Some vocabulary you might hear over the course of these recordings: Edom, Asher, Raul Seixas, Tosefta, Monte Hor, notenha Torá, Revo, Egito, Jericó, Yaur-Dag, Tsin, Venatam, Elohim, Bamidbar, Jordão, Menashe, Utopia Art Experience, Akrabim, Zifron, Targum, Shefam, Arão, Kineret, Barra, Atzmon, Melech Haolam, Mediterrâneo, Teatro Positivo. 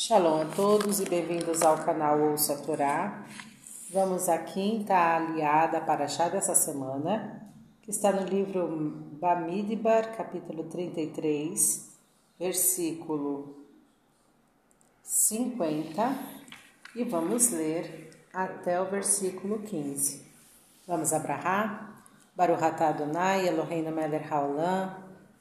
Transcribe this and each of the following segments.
Shalom a todos e bem-vindos ao canal Ouça a Torá. Vamos à quinta aliada para achar dessa semana, que está no livro Bamidbar, capítulo 33, versículo 50, e vamos ler até o versículo 15. Vamos a Barra. Baruchatá Adonai, Elohim Melech Haolam,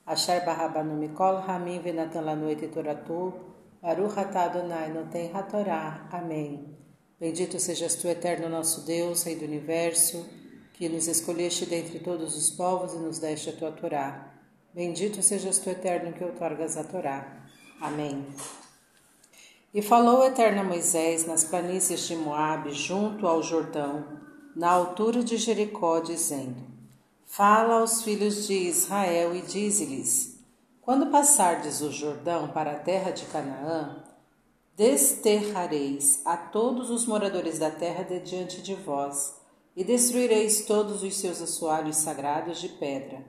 Asher Barra Banu Mikol Hamim, Venatam Lanu Etoratu. Baruchatá Adonai, notenha Torá. Amém. Bendito sejas tu, eterno nosso Deus, Rei do Universo, que nos escolheste dentre todos os povos e nos deste a tua Torá. Bendito sejas tu, eterno, que outorgas a Torá. Amém. E falou o eterno Moisés nas planícies de Moabe, junto ao Jordão, na altura de Jericó, dizendo: Fala aos filhos de Israel e dize-lhes: Quando passardes o Jordão para a terra de Canaã, desterrareis a todos os moradores da terra de diante de vós, e destruireis todos os seus assoalhos sagrados de pedra,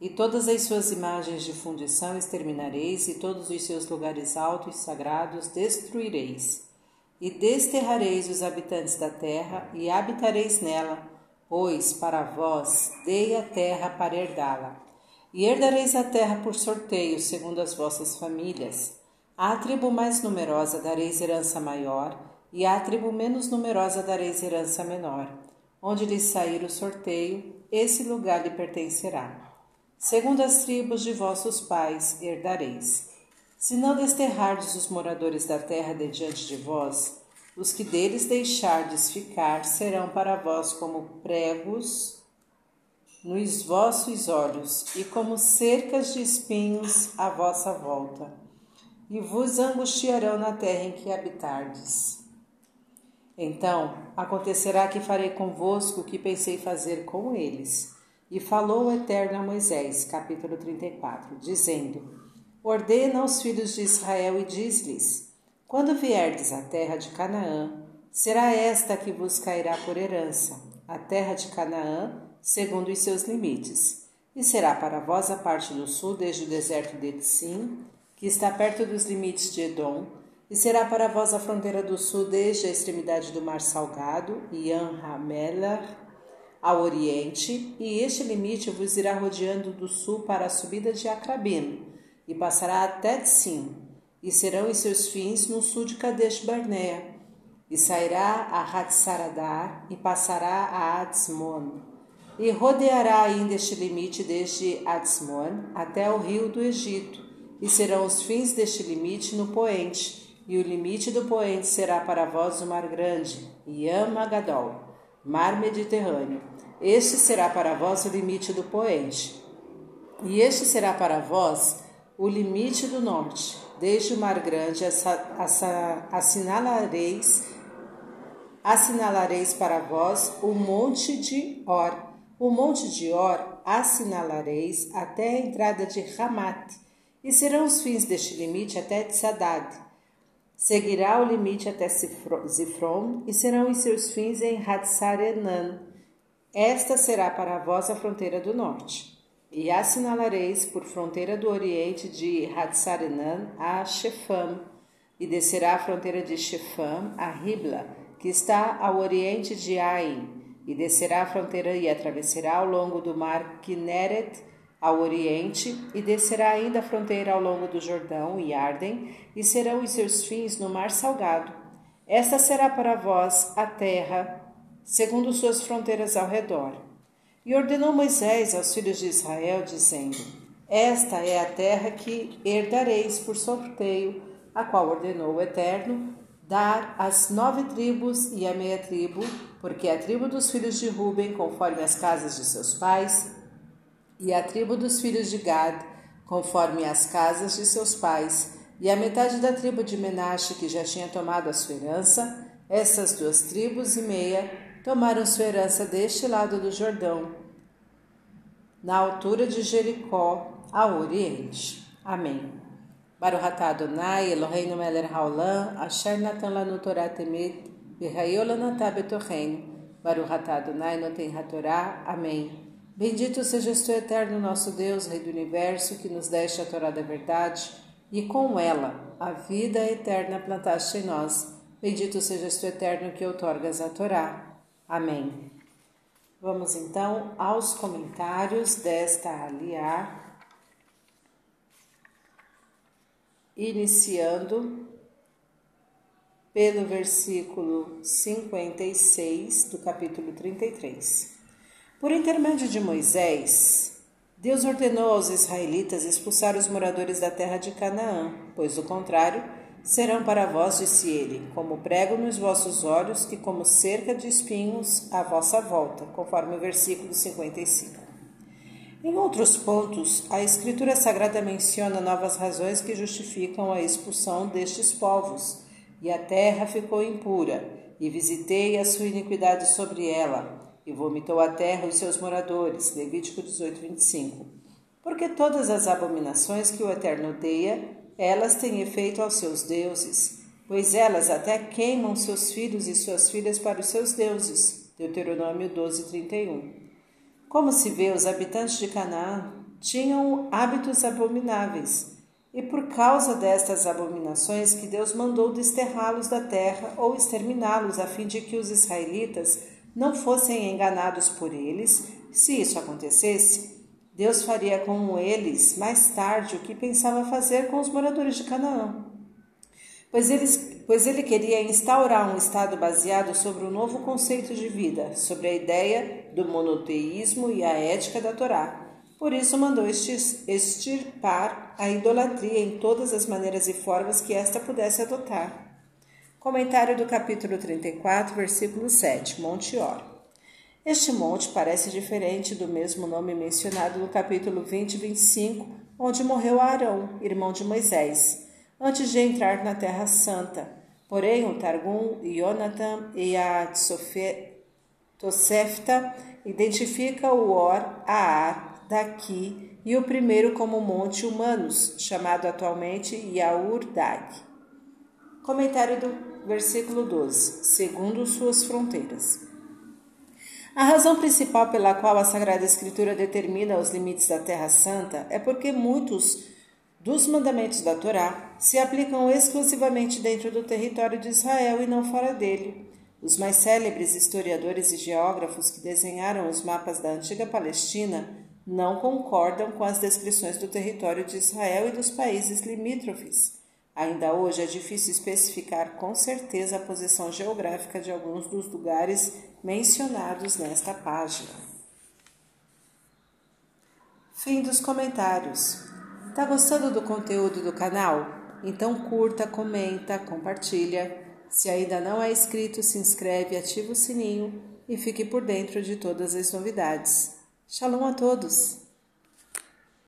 e todas as suas imagens de fundição exterminareis, e todos os seus lugares altos e sagrados destruireis. E desterrareis os habitantes da terra, e habitareis nela, pois para vós dei a terra para herdá-la. E herdareis a terra por sorteio, segundo as vossas famílias. À tribo mais numerosa dareis herança maior, e à tribo menos numerosa dareis herança menor. Onde lhes sair o sorteio, esse lugar lhe pertencerá. Segundo as tribos de vossos pais herdareis. Se não desterrardes os moradores da terra de diante de vós, os que deles deixardes ficar serão para vós como pregos nos vossos olhos, e como cercas de espinhos à vossa volta, e vos angustiarão na terra em que habitardes. Então acontecerá que farei convosco o que pensei fazer com eles. E falou o Eterno a Moisés, capítulo 34, dizendo: Ordena aos filhos de Israel e diz-lhes: Quando vierdes à terra de Canaã, será esta que vos cairá por herança, a terra de Canaã, segundo os seus limites. E será para vós a parte do sul, desde o deserto de Tsin, que está perto dos limites de Edom, e será para vós a fronteira do sul, desde a extremidade do mar Salgado, Yan Hamelar, ao oriente, e este limite vos irá rodeando do sul para a subida de Akrabim, e passará até Tsin, e serão os seus fins no sul de Kadesh Barnea, e sairá a Hatsaradar, e passará a Atzmon, e rodeará ainda este limite desde Atzmon até o rio do Egito, e serão os fins deste limite no poente, e o limite do poente será para vós o mar grande, Yamagadol, mar Mediterrâneo. Este será para vós o limite do poente, e este será para vós o limite do norte, desde o mar grande assinalareis para vós o monte de Hor. O monte de Hor assinalareis até a entrada de Hamat, e serão os fins deste limite até Tsadad. Seguirá o limite até Zifron, e serão os seus fins em Hatsarenan. Esta será para vós a fronteira do norte. E assinalareis por fronteira do oriente de Hatsarenan a Shefam, e descerá a fronteira de Shefam a Ribla, que está ao oriente de Ain. E descerá a fronteira e atravessará ao longo do mar Kineret, ao oriente, e descerá ainda a fronteira ao longo do Jordão e Arden, e serão os seus fins no mar Salgado. Esta será para vós a terra, segundo suas fronteiras ao redor. E ordenou Moisés aos filhos de Israel, dizendo: Esta é a terra que herdareis por sorteio, a qual ordenou o Eterno dar às 9 tribos e à meia tribo, porque a tribo dos filhos de Ruben, conforme as casas de seus pais, e a tribo dos filhos de Gad, conforme as casas de seus pais, e a metade da tribo de Menashe, que já tinha tomado a sua herança, essas 2 tribos e meia tomaram sua herança deste lado do Jordão, na altura de Jericó, ao oriente. Amém. Baruchatá Adonai, Elohim Melech Haolam, Asher Natan Lanu Torá Temet, V'Hayo Lanatá Betocheinu. Baruchatá Adonai, notenha Torá. Amém. Bendito sejas tu, eterno nosso Deus, Rei do Universo, que nos deste a Torá da Verdade, e com ela a vida eterna plantaste em nós. Bendito sejas tu, eterno, que outorgas a Torá. Amém. Vamos então aos comentários desta aliá, iniciando pelo versículo 56 do capítulo 33. Por intermédio de Moisés, Deus ordenou aos israelitas expulsar os moradores da terra de Canaã, pois, do contrário, serão para vós, disse ele, como prego nos vossos olhos e como cerca de espinhos à vossa volta, conforme o versículo 55. Em outros pontos, a Escritura Sagrada menciona novas razões que justificam a expulsão destes povos. E a terra ficou impura, e visitei a sua iniquidade sobre ela, e vomitou a terra os seus moradores. Levítico 18, 25. Porque todas as abominações que o Eterno odeia, elas têm efeito aos seus deuses, pois elas até queimam seus filhos e suas filhas para os seus deuses. Deuteronômio 12, 31. Como se vê, os habitantes de Canaã tinham hábitos abomináveis, e por causa destas abominações que Deus mandou desterrá-los da terra ou exterminá-los a fim de que os israelitas não fossem enganados por eles. Se isso acontecesse, Deus faria com eles mais tarde o que pensava fazer com os moradores de Canaã, pois ele queria instaurar um estado baseado sobre um novo conceito de vida, sobre a ideia do monoteísmo e a ética da Torá. Por isso mandou extirpar a idolatria em todas as maneiras e formas que esta pudesse adotar. Comentário do capítulo 34, versículo 7, Monte Hor. Este monte parece diferente do mesmo nome mencionado no capítulo 20 e 25, onde morreu Arão, irmão de Moisés, antes de entrar na Terra Santa. Porém, o Targum, Yonatan e a Tosefta identifica o Hor a Ar daqui e o primeiro como Monte Humanos, chamado atualmente Yaur-Dag. Comentário do versículo 12, segundo suas fronteiras. A razão principal pela qual a Sagrada Escritura determina os limites da Terra Santa é porque muitos dos mandamentos da Torá se aplicam exclusivamente dentro do território de Israel e não fora dele. Os mais célebres historiadores e geógrafos que desenharam os mapas da antiga Palestina não concordam com as descrições do território de Israel e dos países limítrofes. Ainda hoje é difícil especificar com certeza a posição geográfica de alguns dos lugares mencionados nesta página. Fim dos comentários. Está gostando do conteúdo do canal? Então curta, comenta, compartilha. Se ainda não é inscrito, se inscreve, ativa o sininho e fique por dentro de todas as novidades. Shalom a todos!